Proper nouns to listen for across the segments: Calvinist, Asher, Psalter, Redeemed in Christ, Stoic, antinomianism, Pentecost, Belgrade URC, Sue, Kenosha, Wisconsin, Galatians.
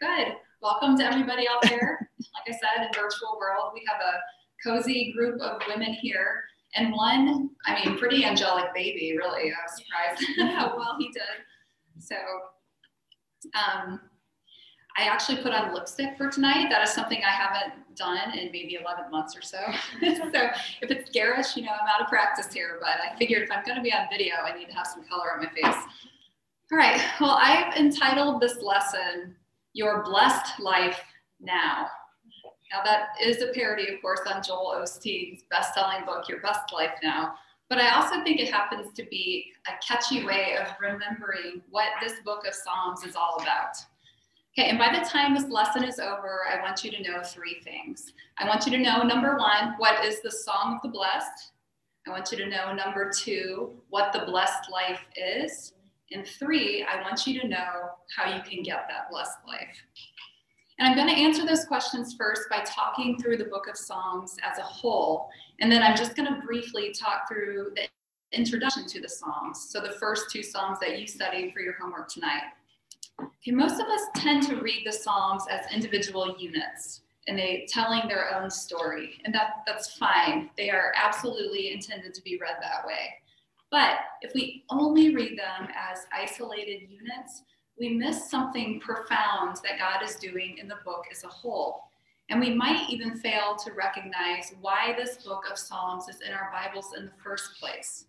Good. Welcome to everybody out there. Like I said, in virtual world, we have a cozy group of women here. And one, I mean, pretty angelic baby, really. I was surprised how well he did. So I actually put on lipstick for tonight. That is something I haven't done in maybe 11 months or so. So if it's garish, you know, I'm out of practice here, but I figured if I'm going to be on video, I need to have some color on my face. All right. Well, I've entitled this lesson, Your Blessed Life Now. Now that is a parody, of course, on Joel Osteen's best-selling book, Your Best Life Now. But I also think it happens to be a catchy way of remembering what this book of Psalms is all about. Okay, and by the time this lesson is over, I want you to know three things. I want you to know, number one, what is the Song of the Blessed? I want you to know, number two, what the blessed life is. And three, I want you to know how you can get that blessed life. And I'm going to answer those questions first by talking through the book of Psalms as a whole. And then I'm just going to briefly talk through the introduction to the Psalms. So the first two Psalms that you studied for your homework tonight. Okay, most of us tend to read the Psalms as individual units and they telling their own story. And that's fine. They are absolutely intended to be read that way. But if we only read them as isolated units, we miss something profound that God is doing in the book as a whole. And we might even fail to recognize why this book of Psalms is in our Bibles in the first place.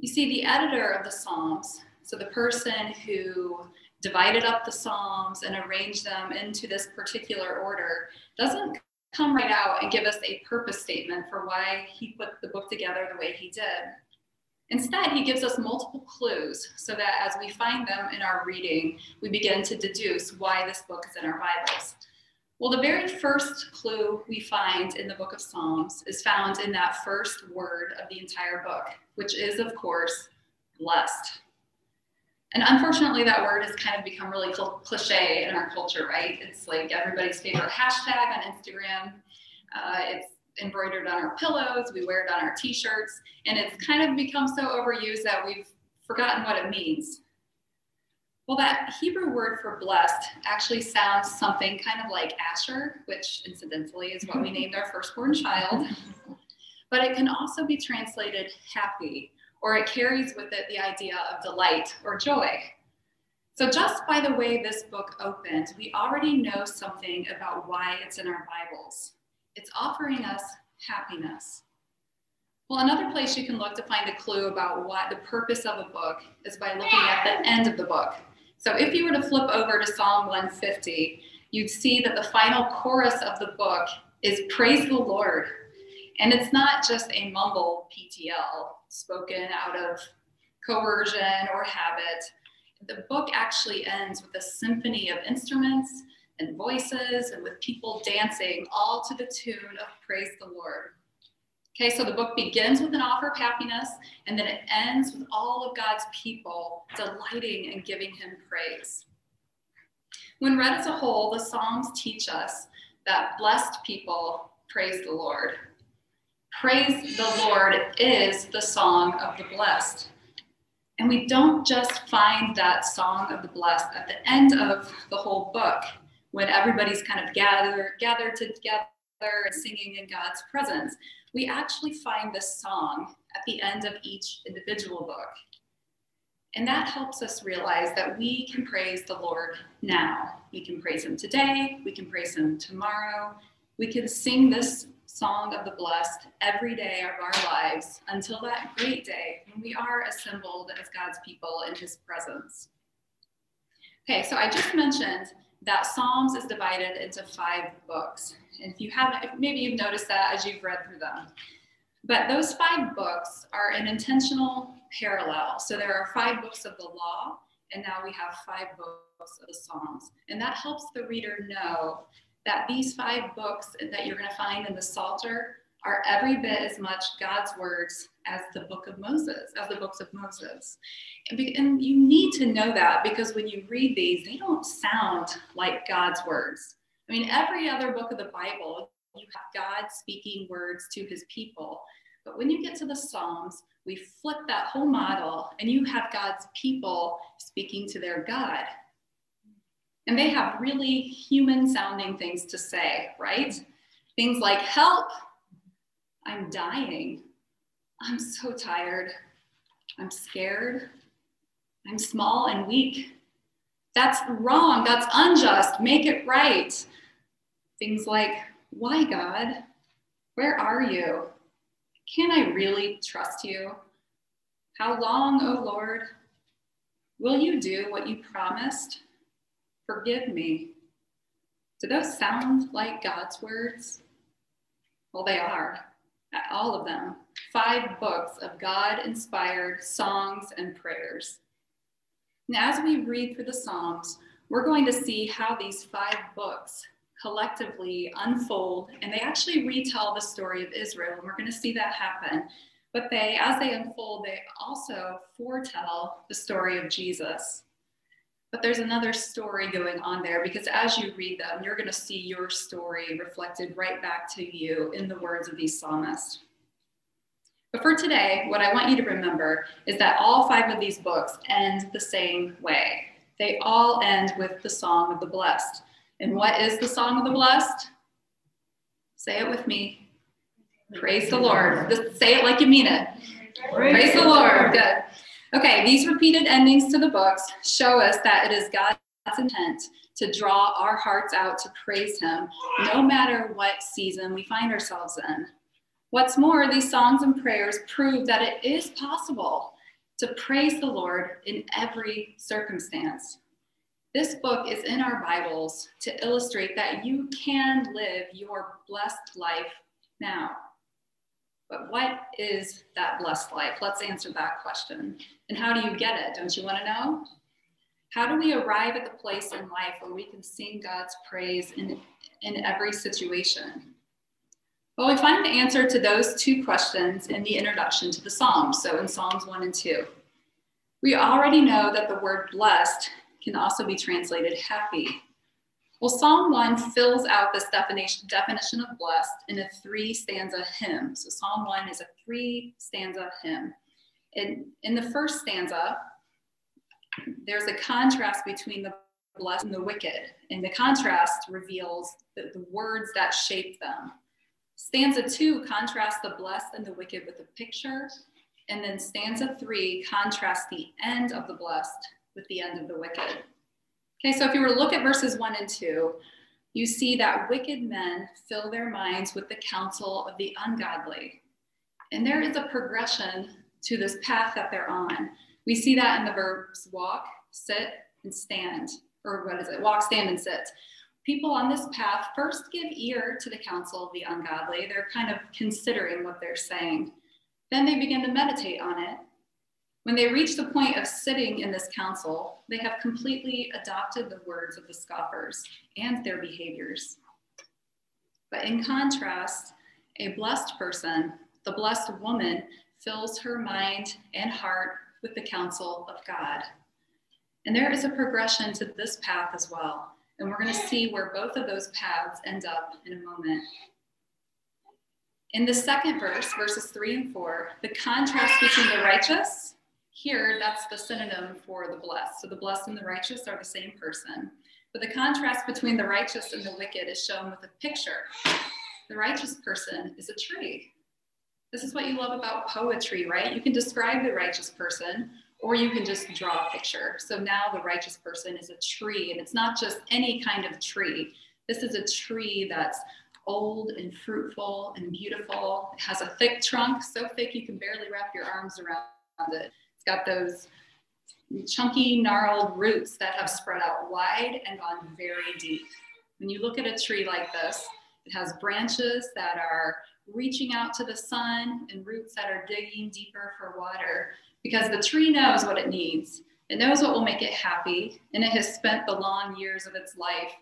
You see, the editor of the Psalms, so the person who divided up the Psalms and arranged them into this particular order, doesn't come right out and give us a purpose statement for why he put the book together the way he did. Instead, he gives us multiple clues so that as we find them in our reading, we begin to deduce why this book is in our Bibles. Well, the very first clue we find in the book of Psalms is found in that first word of the entire book, which is, of course, blessed. And unfortunately, that word has kind of become really cliche in our culture, right? It's like everybody's favorite hashtag on Instagram. It's embroidered on our pillows, we wear it on our t-shirts, and it's kind of become so overused that we've forgotten what it means. Well, that Hebrew word for blessed actually sounds something kind of like Asher, which incidentally is what we named our firstborn child, but it can also be translated happy, or it carries with it the idea of delight or joy. So just by the way this book opens, we already know something about why it's in our Bibles. It's offering us happiness. Well, another place you can look to find a clue about what the purpose of a book is by looking at the end of the book. So if you were to flip over to Psalm 150, you'd see that the final chorus of the book is praise the Lord. And it's not just a mumble PTL spoken out of coercion or habit. The book actually ends with a symphony of instruments and voices, and with people dancing, all to the tune of praise the Lord. Okay, so the book begins with an offer of happiness, and then it ends with all of God's people delighting and giving him praise. When read as a whole, the Psalms teach us that blessed people praise the Lord. Praise the Lord is the song of the blessed. And we don't just find that song of the blessed at the end of the whole book, when everybody's kind of gathered together and singing in God's presence. We actually find this song at the end of each individual book. And that helps us realize that we can praise the Lord now. We can praise him today, we can praise him tomorrow. We can sing this song of the blessed every day of our lives until that great day when we are assembled as God's people in his presence. Okay, so I just mentioned that Psalms is divided into 5 books. And if you haven't, maybe you've noticed that as you've read through them. But those 5 books are an intentional parallel. So there are 5 books of the law, and now we have 5 books of the Psalms. And that helps the reader know that these 5 books that you're going to find in the Psalter are every bit as much God's words as the book of Moses, as the books of Moses. And you need to know that, because when you read these, they don't sound like God's words. I mean, every other book of the Bible, you have God speaking words to his people. But when you get to the Psalms, we flip that whole model and you have God's people speaking to their God. And they have really human sounding things to say, right? Things like, help, I'm dying, I'm so tired, I'm scared, I'm small and weak. That's wrong, that's unjust, make it right. Things like, why God, where are you? Can I really trust you? How long, O Lord? Will you do what you promised? Forgive me. Do those sound like God's words? Well, they are, all of them. 5 books of God-inspired songs and prayers. Now, as we read through the Psalms, we're going to see how these 5 books collectively unfold, and they actually retell the story of Israel, and we're going to see that happen. But they, as they unfold, they also foretell the story of Jesus. But there's another story going on there, because as you read them, you're going to see your story reflected right back to you in the words of these psalmists. But for today, what I want you to remember is that all 5 of these books end the same way. They all end with the Song of the Blessed. And what is the Song of the Blessed? Say it with me. Praise the Lord. Just say it like you mean it. Praise the Lord. Good. Okay, these repeated endings to the books show us that it is God's intent to draw our hearts out to praise Him, no matter what season we find ourselves in. What's more, these songs and prayers prove that it is possible to praise the Lord in every circumstance. This book is in our Bibles to illustrate that you can live your blessed life now. But what is that blessed life? Let's answer that question. And how do you get it? Don't you want to know? How do we arrive at the place in life where we can sing God's praise in every situation? Well, we find the answer to those 2 questions in the introduction to the Psalms, so in Psalms 1 and 2. We already know that the word blessed can also be translated happy. Well, Psalm 1 fills out this definition of blessed in a 3-stanza hymn. So Psalm 1 is a 3-stanza hymn. And in the first stanza, there's a contrast between the blessed and the wicked. And the contrast reveals the words that shape them. Stanza 2 contrasts the blessed and the wicked with a picture. And then stanza 3 contrasts the end of the blessed with the end of the wicked. Okay, so if you were to look at verses 1 and 2, you see that wicked men fill their minds with the counsel of the ungodly. And there is a progression to this path that they're on. We see that in the verbs walk, sit, and stand, or what is it? Walk, stand, and sit. People on this path first give ear to the counsel of the ungodly. They're kind of considering what they're saying. Then they begin to meditate on it. When they reach the point of sitting in this council, they have completely adopted the words of the scoffers and their behaviors. But in contrast, a blessed person, the blessed woman, fills her mind and heart with the counsel of God. And there is a progression to this path as well. And we're going to see where both of those paths end up in a moment. In the second verse, verses 3 and 4, the contrast between the righteous, here, that's the synonym for the blessed. So the blessed and the righteous are the same person. But the contrast between the righteous and the wicked is shown with a picture. The righteous person is a tree. This is what you love about poetry, right? You can describe the righteous person, or you can just draw a picture. So now the righteous person is a tree, and it's not just any kind of tree. This is a tree that's old and fruitful and beautiful. It has a thick trunk, so thick you can barely wrap your arms around it. Got those chunky, gnarled roots that have spread out wide and gone very deep. When you look at a tree like this, it has branches that are reaching out to the sun and roots that are digging deeper for water, because the tree knows what it needs. It knows what will make it happy, and it has spent the long years of its life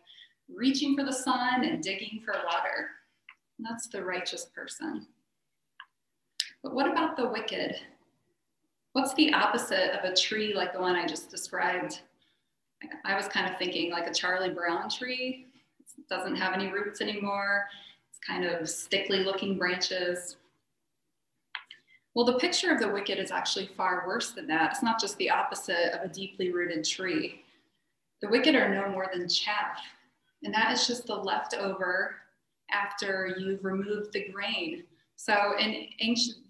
reaching for the sun and digging for water. And that's the righteous person. But what about the wicked? What's the opposite of a tree like the one I just described? I was kind of thinking like a Charlie Brown tree. It doesn't have any roots anymore. It's kind of stickly looking branches. Well, the picture of the wicked is actually far worse than that. It's not just the opposite of a deeply rooted tree. The wicked are no more than chaff. And that is just the leftover after you've removed the grain. So in ancient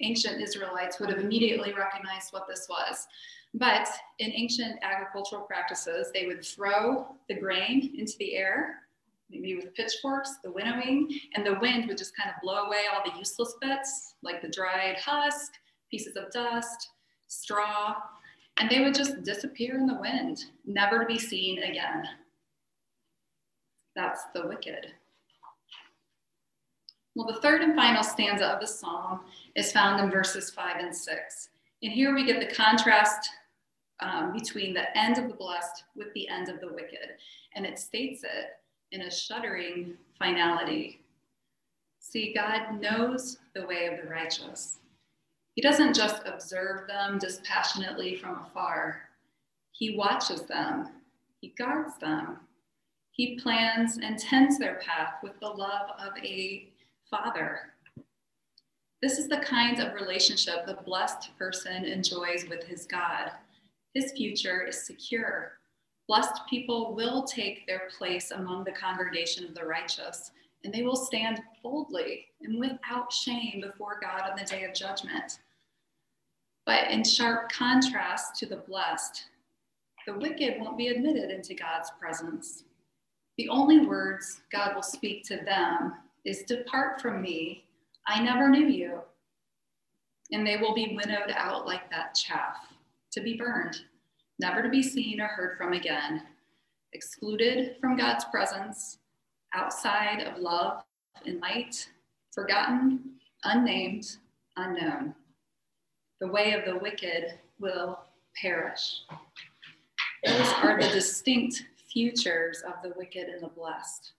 Israelites would have immediately recognized what this was. But in ancient agricultural practices, they would throw the grain into the air, maybe with pitchforks, the winnowing, and the wind would just kind of blow away all the useless bits, like the dried husk, pieces of dust, straw, and they would just disappear in the wind, never to be seen again. That's the wicked. Well, the third and final stanza of the psalm is found in verses 5 and 6. And here we get the contrast between the end of the blessed with the end of the wicked. And it states it in a shuddering finality. See, God knows the way of the righteous. He doesn't just observe them dispassionately from afar. He watches them. He guards them. He plans and tends their path with the love of a father. This is the kind of relationship the blessed person enjoys with his God. His future is secure. Blessed people will take their place among the congregation of the righteous, and they will stand boldly and without shame before God on the day of judgment. But in sharp contrast to the blessed, the wicked won't be admitted into God's presence. The only words God will speak to them is, "Depart from me, I never knew you." And they will be winnowed out like that chaff, to be burned, never to be seen or heard from again, excluded from God's presence, outside of love and light, forgotten, unnamed, unknown. The way of the wicked will perish. Those are the distinct futures of the wicked and the blessed.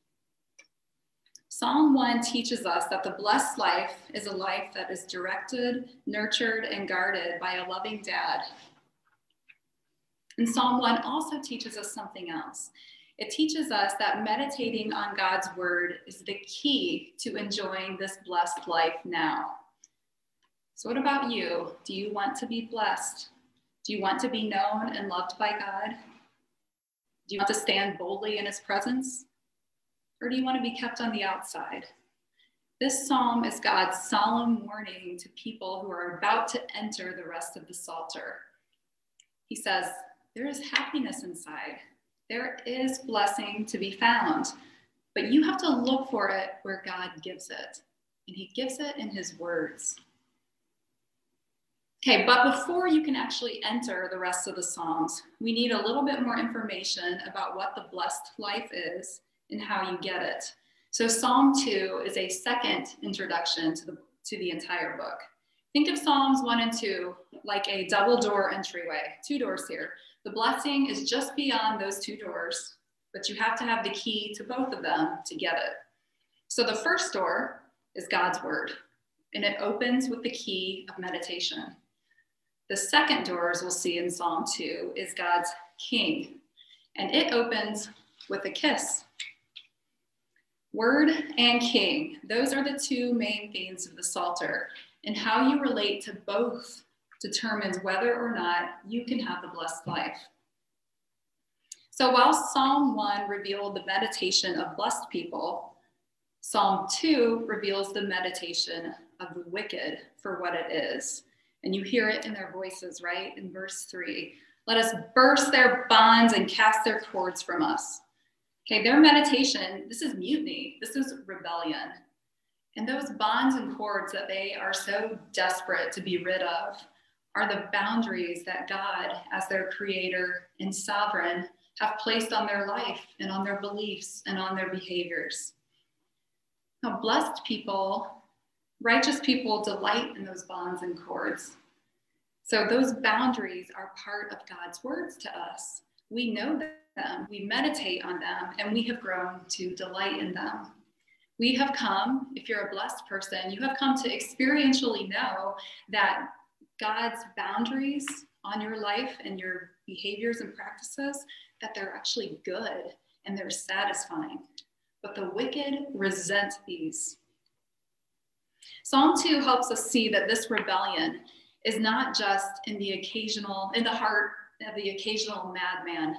Psalm 1 teaches us that the blessed life is a life that is directed, nurtured, and guarded by a loving dad. And Psalm 1 also teaches us something else. It teaches us that meditating on God's word is the key to enjoying this blessed life now. So what about you? Do you want to be blessed? Do you want to be known and loved by God? Do you want to stand boldly in his presence? Or do you want to be kept on the outside? This psalm is God's solemn warning to people who are about to enter the rest of the Psalter. He says, there is happiness inside. There is blessing to be found, but you have to look for it where God gives it, and he gives it in his words. Okay, but before you can actually enter the rest of the Psalms, we need a little bit more information about what the blessed life is and how you get it. So Psalm 2 is a second introduction to the entire book. Think of Psalms 1 and 2 like a double-door entryway, two doors here. The blessing is just beyond those two doors, but you have to have the key to both of them to get it. So the first door is God's word, and it opens with the key of meditation. The second door, as we'll see in Psalm 2, is God's king, and it opens with a kiss. Word and king, those are the two main themes of the Psalter, and how you relate to both determines whether or not you can have the blessed life. So while Psalm 1 revealed the meditation of blessed people, Psalm 2 reveals the meditation of the wicked for what it is. And you hear it in their voices, right? In verse 3, let us burst their bonds and cast their cords from us. Okay, their meditation, this is mutiny, this is rebellion. And those bonds and cords that they are so desperate to be rid of are the boundaries that God, as their creator and sovereign, have placed on their life and on their beliefs and on their behaviors. Now, blessed people, righteous people delight in those bonds and cords. So those boundaries are part of God's words to us. We know them, we meditate on them, and we have grown to delight in them. We have come, if you're a blessed person, you have come to experientially know that God's boundaries on your life and your behaviors and practices, that they're actually good and they're satisfying. But the wicked resent these. Psalm 2 helps us see that this rebellion is not just in the heart the occasional madman,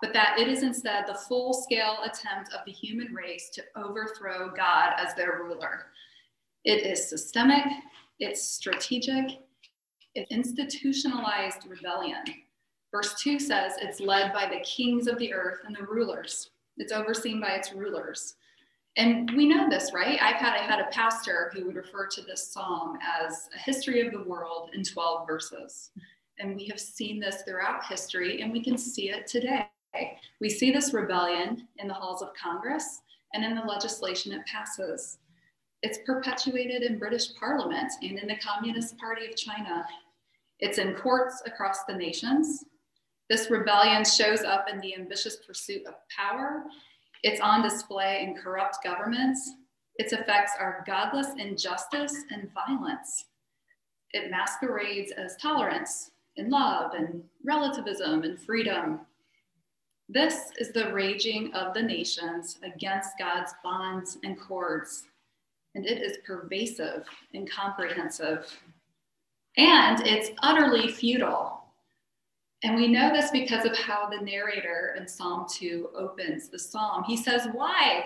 but that it is instead the full-scale attempt of the human race to overthrow God as their ruler. It is systemic, it's strategic, it's institutionalized rebellion. Verse 2 says it's led by the kings of the earth and the rulers. It's overseen by its rulers. And we know this, right? I had a pastor who would refer to this psalm as a history of the world in 12 verses. And we have seen this throughout history, and we can see it today. We see this rebellion in the halls of Congress and in the legislation it passes. It's perpetuated in British Parliament and in the Communist Party of China. It's in courts across the nations. This rebellion shows up in the ambitious pursuit of power. It's on display in corrupt governments. Its effects are godless injustice and violence. It masquerades as tolerance and love and relativism and freedom. This is the raging of the nations against God's bonds and cords. And it is pervasive and comprehensive. And it's utterly futile. And we know this because of how the narrator in Psalm 2 opens the psalm. He says, why?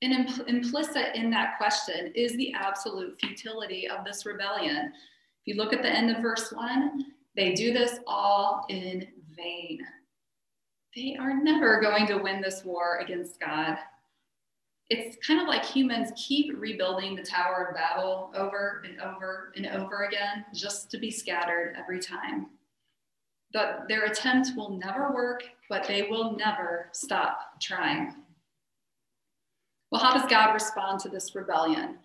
And implicit in that question is the absolute futility of this rebellion. If you look at the end of verse 1, they do this all in vain. They are never going to win this war against God. It's kind of like humans keep rebuilding the Tower of Babel over and over and over again, just to be scattered every time. But their attempts will never work, but they will never stop trying. Well, how does God respond to this rebellion?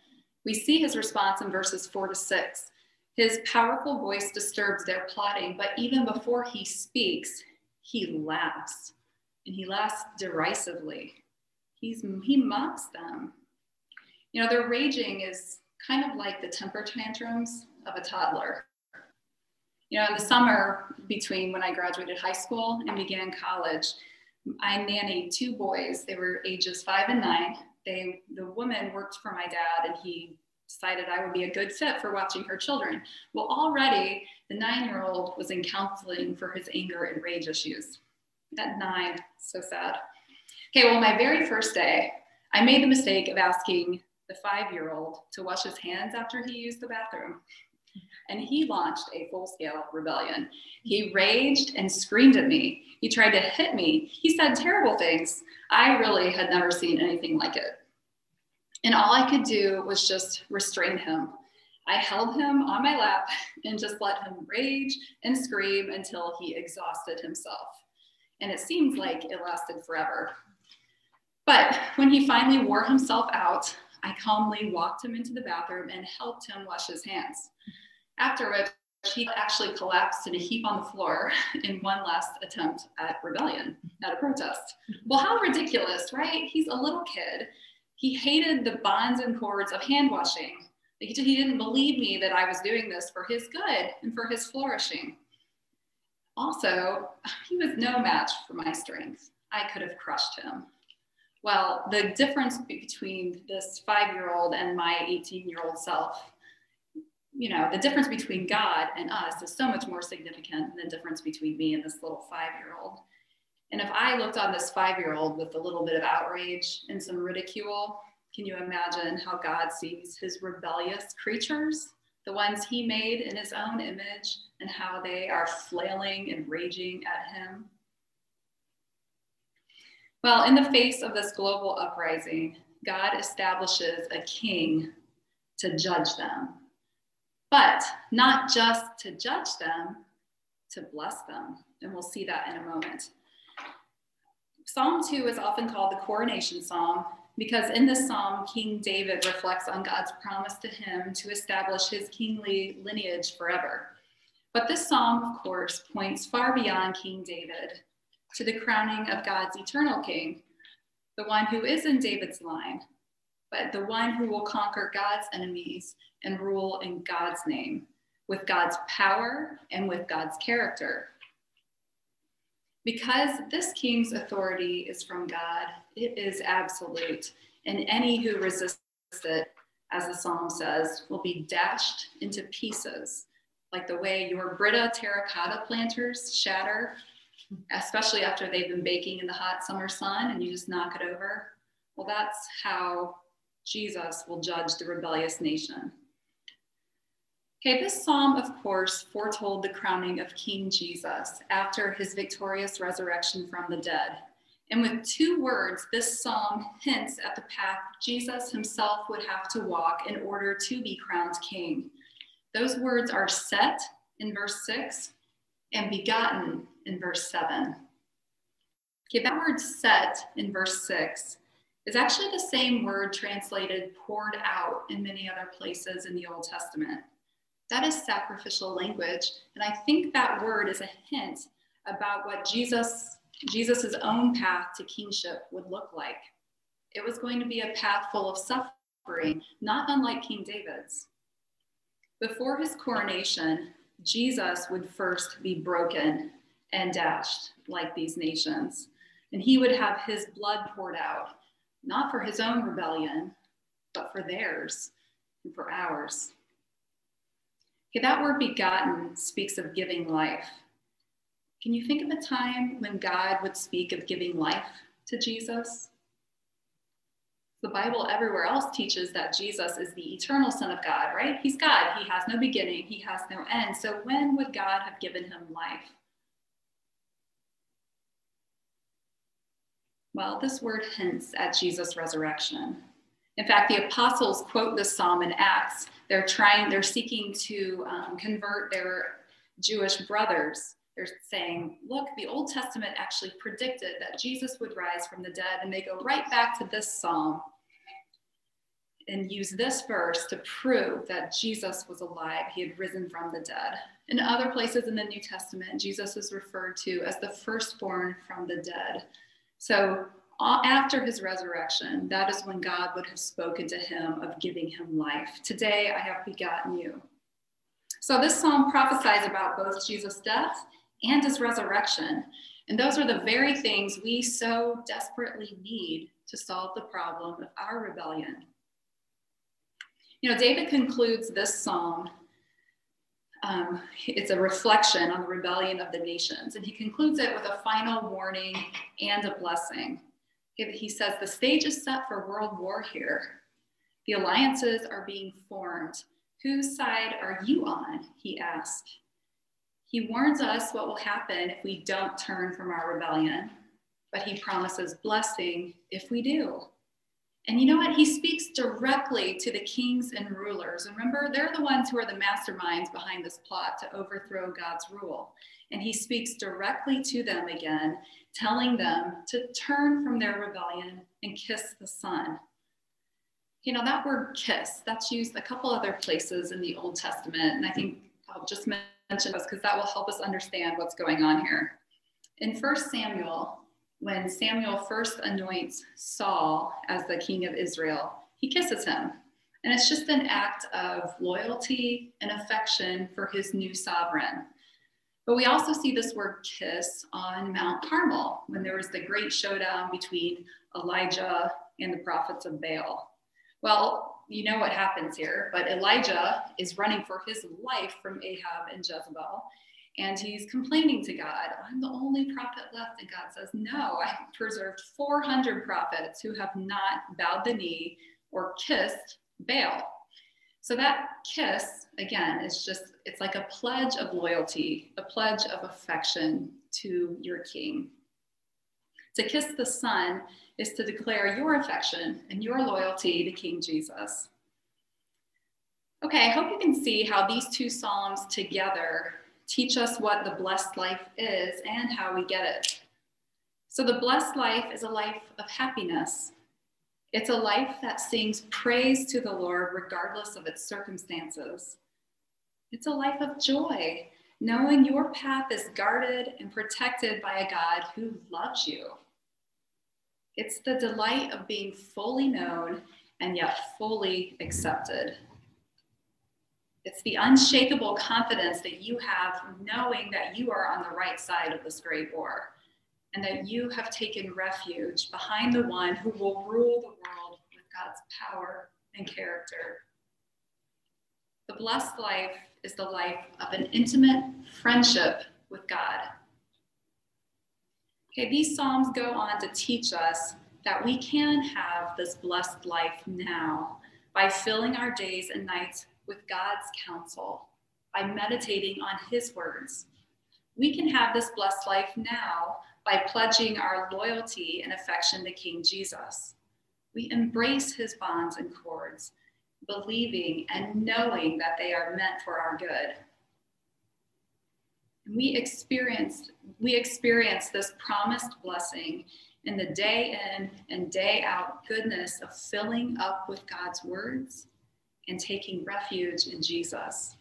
We see his response in verses 4 to 6. His powerful voice disturbs their plotting, but even before he speaks, he laughs, and he laughs derisively. He mocks them. You know, their raging is kind of like the temper tantrums of a toddler. You know, in the summer between when I graduated high school and began college, I nannied 2 boys. They were ages 5 and 9. The woman worked for my dad, and he decided I would be a good fit for watching her children. Well, already the 9-year-old was in counseling for his anger and rage issues. At 9, so sad. Okay, well, my very first day, I made the mistake of asking the 5-year-old to wash his hands after he used the bathroom. And he launched a full-scale rebellion. He raged and screamed at me. He tried to hit me. He said terrible things. I really had never seen anything like it. And all I could do was just restrain him. I held him on my lap and just let him rage and scream until he exhausted himself. And it seemed like it lasted forever. But when he finally wore himself out, I calmly walked him into the bathroom and helped him wash his hands. After which, he actually collapsed in a heap on the floor in one last attempt at rebellion, at a protest. Well, how ridiculous, right? He's a little kid. He hated the bonds and cords of hand washing. He didn't believe me that I was doing this for his good and for his flourishing. Also, he was no match for my strength. I could have crushed him. Well, the difference between this 5-year-old and my 18-year-old self, you know, the difference between God and us is so much more significant than the difference between me and this little 5-year-old. And if I looked on this 5-year-old with a little bit of outrage and some ridicule, can you imagine how God sees his rebellious creatures, the ones he made in his own image, and how they are flailing and raging at him? Well, in the face of this global uprising, God establishes a king to judge them, but not just to judge them, to bless them. And we'll see that in a moment. Psalm 2 is often called the coronation psalm because in this psalm, King David reflects on God's promise to him to establish his kingly lineage forever. But this psalm, of course, points far beyond King David to the crowning of God's eternal king, the one who is in David's line, but the one who will conquer God's enemies and rule in God's name, with God's power and with God's character. Because this king's authority is from God, it is absolute, and any who resists it, as the psalm says, will be dashed into pieces like the way your Brita terracotta planters shatter, especially after they've been baking in the hot summer sun and you just knock it over. Well, that's how Jesus will judge the rebellious nation. Okay, this psalm, of course, foretold the crowning of King Jesus after his victorious resurrection from the dead. And with two words, this psalm hints at the path Jesus himself would have to walk in order to be crowned king. Those words are set in verse 6 and begotten in verse 7. Okay, that word set in verse 6 is actually the same word translated poured out in many other places in the Old Testament. That is sacrificial language, and I think that word is a hint about what Jesus's own path to kingship would look like. It was going to be a path full of suffering, not unlike King David's. Before his coronation, Jesus would first be broken and dashed like these nations, and he would have his blood poured out, not for his own rebellion, but for theirs and for ours. Okay, that word begotten speaks of giving life. Can you think of a time when God would speak of giving life to Jesus? The Bible everywhere else teaches that Jesus is the eternal Son of God, right? He's God. He has no beginning. He has no end. So when would God have given him life? Well, this word hints at Jesus' resurrection. In fact, the apostles quote this psalm in Acts. They're seeking to convert their Jewish brothers. They're saying, look, the Old Testament actually predicted that Jesus would rise from the dead, and they go right back to this psalm and use this verse to prove that Jesus was alive. He had risen from the dead. In other places in the New Testament, Jesus is referred to as the firstborn from the dead. So after his resurrection, that is when God would have spoken to him of giving him life. Today, I have begotten you. So this psalm prophesies about both Jesus' death and his resurrection. And those are the very things we so desperately need to solve the problem of our rebellion. You know, David concludes this psalm. It's a reflection on the rebellion of the nations. And he concludes it with a final warning and a blessing. He says, the stage is set for world war here. The alliances are being formed. Whose side are you on? He asked. He warns us what will happen if we don't turn from our rebellion, but he promises blessing if we do. And you know what? He speaks directly to the kings and rulers. And remember, they're the ones who are the masterminds behind this plot to overthrow God's rule. And he speaks directly to them again, telling them to turn from their rebellion and kiss the Son. You know, that word kiss, that's used a couple other places in the Old Testament. And I think I'll just mention those because that will help us understand what's going on here. In 1 Samuel, when Samuel first anoints Saul as the king of Israel, he kisses him. And it's just an act of loyalty and affection for his new sovereign. But we also see this word kiss on Mount Carmel when there was the great showdown between Elijah and the prophets of Baal. Well, you know what happens here, but Elijah is running for his life from Ahab and Jezebel, and he's complaining to God, I'm the only prophet left, and God says, no, I've preserved 400 prophets who have not bowed the knee or kissed Baal. So that kiss, again, is just, it's like a pledge of loyalty, a pledge of affection to your king. To kiss the Son is to declare your affection and your loyalty to King Jesus. Okay, I hope you can see how these two psalms together teach us what the blessed life is and how we get it. So the blessed life is a life of happiness. It's a life that sings praise to the Lord regardless of its circumstances. It's a life of joy, knowing your path is guarded and protected by a God who loves you. It's the delight of being fully known and yet fully accepted. It's the unshakable confidence that you have knowing that you are on the right side of this great war and that you have taken refuge behind the one who will rule the world with God's power and character. The blessed life is the life of an intimate friendship with God. Okay, these Psalms go on to teach us that we can have this blessed life now by filling our days and nights with God's counsel, by meditating on His words. We can have this blessed life now by pledging our loyalty and affection to King Jesus. We embrace His bonds and cords, believing and knowing that they are meant for our good. We experience this promised blessing in the day in and day out goodness of filling up with God's words and taking refuge in Jesus.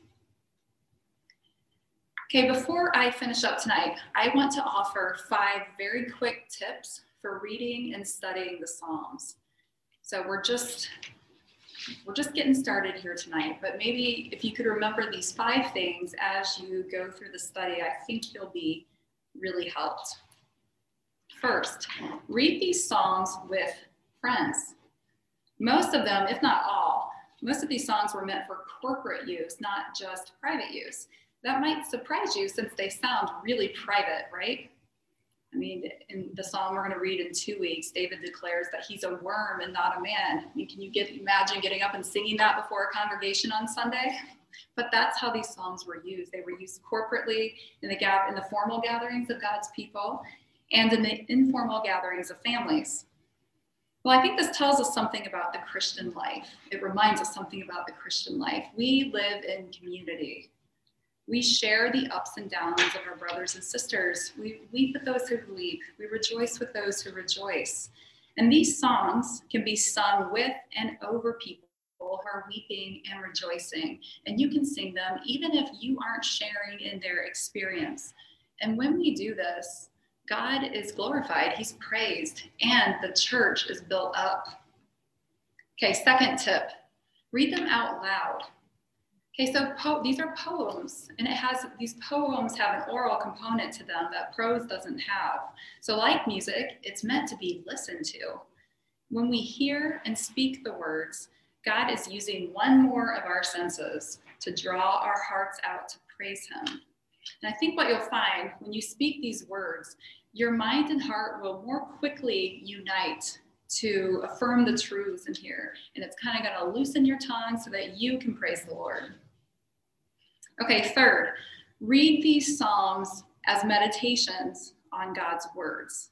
Okay, before I finish up tonight, I want to offer 5 very quick tips for reading and studying the Psalms. So we're just getting started here tonight, but maybe if you could remember these 5 things as you go through the study, I think you'll be really helped. First, read these Psalms with friends. Most of them, if not all, most of these Psalms were meant for corporate use, not just private use. That might surprise you since they sound really private, right? I mean, in the Psalm we're going to read in 2 weeks, David declares that he's a worm and not a man. Can you imagine getting up and singing that before a congregation on Sunday? But that's how these Psalms were used. They were used corporately in the formal gatherings of God's people and in the informal gatherings of families. Well, I think this tells us something about the Christian life. It reminds us something about the Christian life. We live in community. We share the ups and downs of our brothers and sisters. We weep with those who weep. We rejoice with those who rejoice. And these songs can be sung with and over people who are weeping and rejoicing. And you can sing them even if you aren't sharing in their experience. And when we do this, God is glorified, He's praised, and the church is built up. Okay, second tip, read them out loud. Okay, so these are poems, and these poems have an oral component to them that prose doesn't have. So like music, it's meant to be listened to. When we hear and speak the words, God is using one more of our senses to draw our hearts out to praise Him. And I think what you'll find when you speak these words, your mind and heart will more quickly unite to affirm the truths in here. And it's kind of going to loosen your tongue so that you can praise the Lord. Okay, third, read these Psalms as meditations on God's words.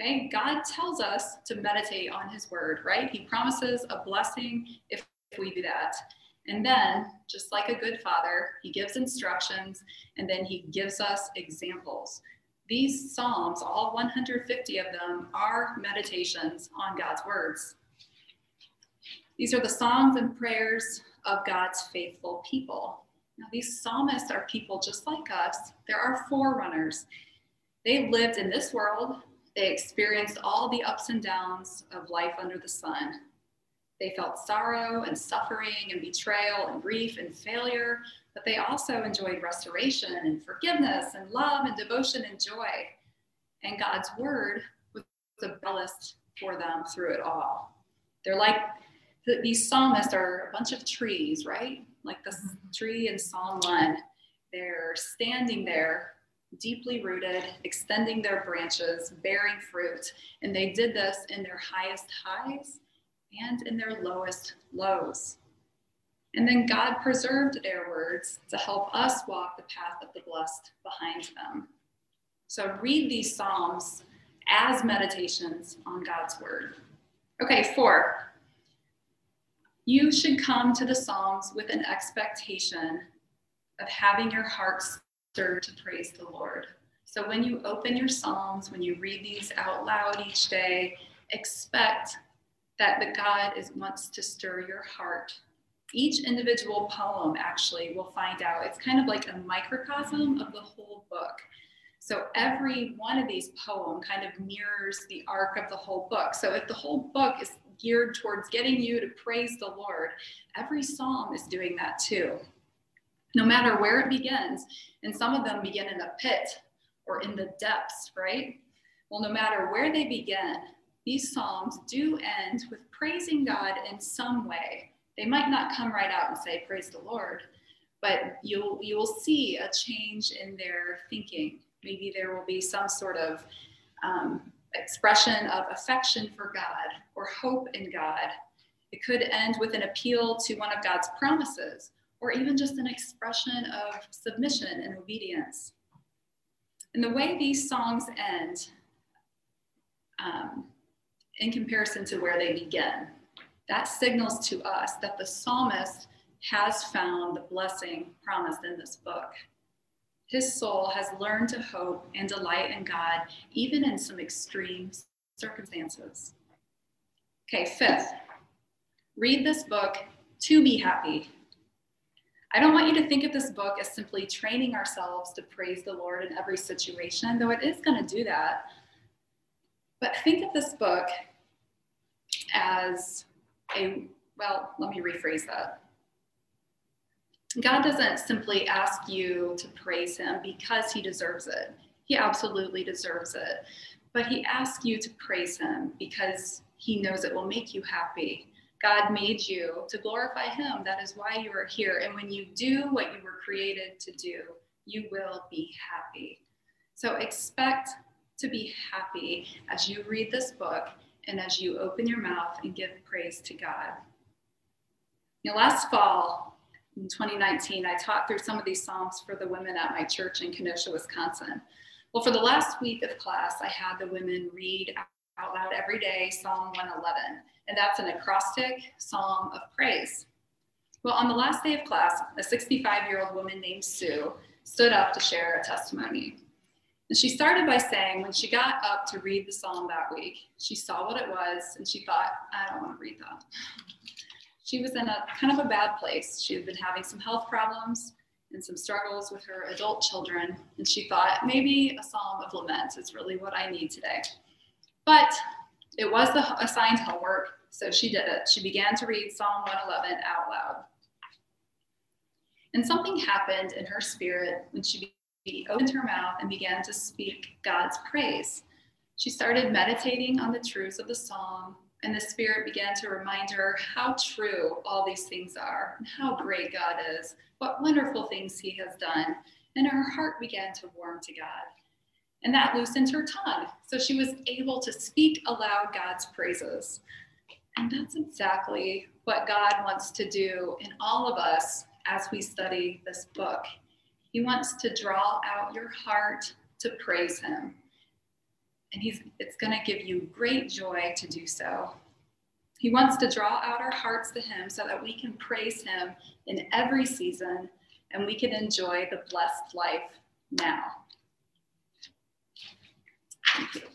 Okay, God tells us to meditate on His word, right? He promises a blessing if we do that. And then, just like a good father, He gives instructions and then He gives us examples. These Psalms, all 150 of them, are meditations on God's words. These are the songs and prayers of God's faithful people. Now, these psalmists are people just like us. They're our forerunners. They lived in this world. They experienced all the ups and downs of life under the sun. They felt sorrow and suffering and betrayal and grief and failure, but they also enjoyed restoration and forgiveness and love and devotion and joy. And God's word was a ballast for them through it all. They're like, these psalmists are a bunch of trees, right? Like the tree in Psalm 1. They're standing there, deeply rooted, extending their branches, bearing fruit. And they did this in their highest highs and in their lowest lows. And then God preserved their words to help us walk the path of the blessed behind them. So read these Psalms as meditations on God's word. Okay, 4, you should come to the Psalms with an expectation of having your heart stirred to praise the Lord. So when you open your Psalms, when you read these out loud each day, expect that the God wants to stir your heart. Each individual poem, actually, we'll find out, it's kind of like a microcosm of the whole book. So every one of these poems kind of mirrors the arc of the whole book. So if the whole book is geared towards getting you to praise the Lord, every psalm is doing that too. No matter where it begins, and some of them begin in a pit or in the depths, right? Well, no matter where they begin, these Psalms do end with praising God in some way, They might not come right out and say, praise the Lord, but you will see a change in their thinking. Maybe there will be some sort of expression of affection for God or hope in God. It could end with an appeal to one of God's promises, or even just an expression of submission and obedience. And the way these songs end, in comparison to where they begin, that signals to us that the psalmist has found the blessing promised in this book. His soul has learned to hope and delight in God, even in some extreme circumstances. Okay, fifth, read this book to be happy. I don't want you to think of this book as simply training ourselves to praise the Lord in every situation, though it is going to do that. But think of this book as let me rephrase that. God doesn't simply ask you to praise him because he deserves it. He absolutely deserves it. But he asks you to praise him because he knows it will make you happy. God made you to glorify him. That is why you are here. And when you do what you were created to do, you will be happy. So expect to be happy as you read this book and as you open your mouth and give praise to God. Now, last fall in 2019, I taught through some of these Psalms for the women at my church in Kenosha, Wisconsin. Well, for the last week of class, I had the women read out loud every day Psalm 111, and that's an acrostic psalm of praise. Well, on the last day of class, a 65-year-old woman named Sue stood up to share a testimony. And she started by saying when she got up to read the psalm that week, she saw what it was and she thought, I don't want to read that. She was in a kind of a bad place. She had been having some health problems and some struggles with her adult children. And she thought, maybe a psalm of lament is really what I need today. But it was the assigned homework, so she did it. She began to read Psalm 111 out loud. And something happened in her spirit when she opened her mouth and began to speak God's praise. She started meditating on the truths of the psalm, and the Spirit began to remind her how true all these things are, and how great God is, what wonderful things he has done. And her heart began to warm to God. And that loosened her tongue, so she was able to speak aloud God's praises. And that's exactly what God wants to do in all of us as we study this book. He wants to draw out your heart to praise him. And it's going to give you great joy to do so. He wants to draw out our hearts to him so that we can praise him in every season and we can enjoy the blessed life now. Thank you.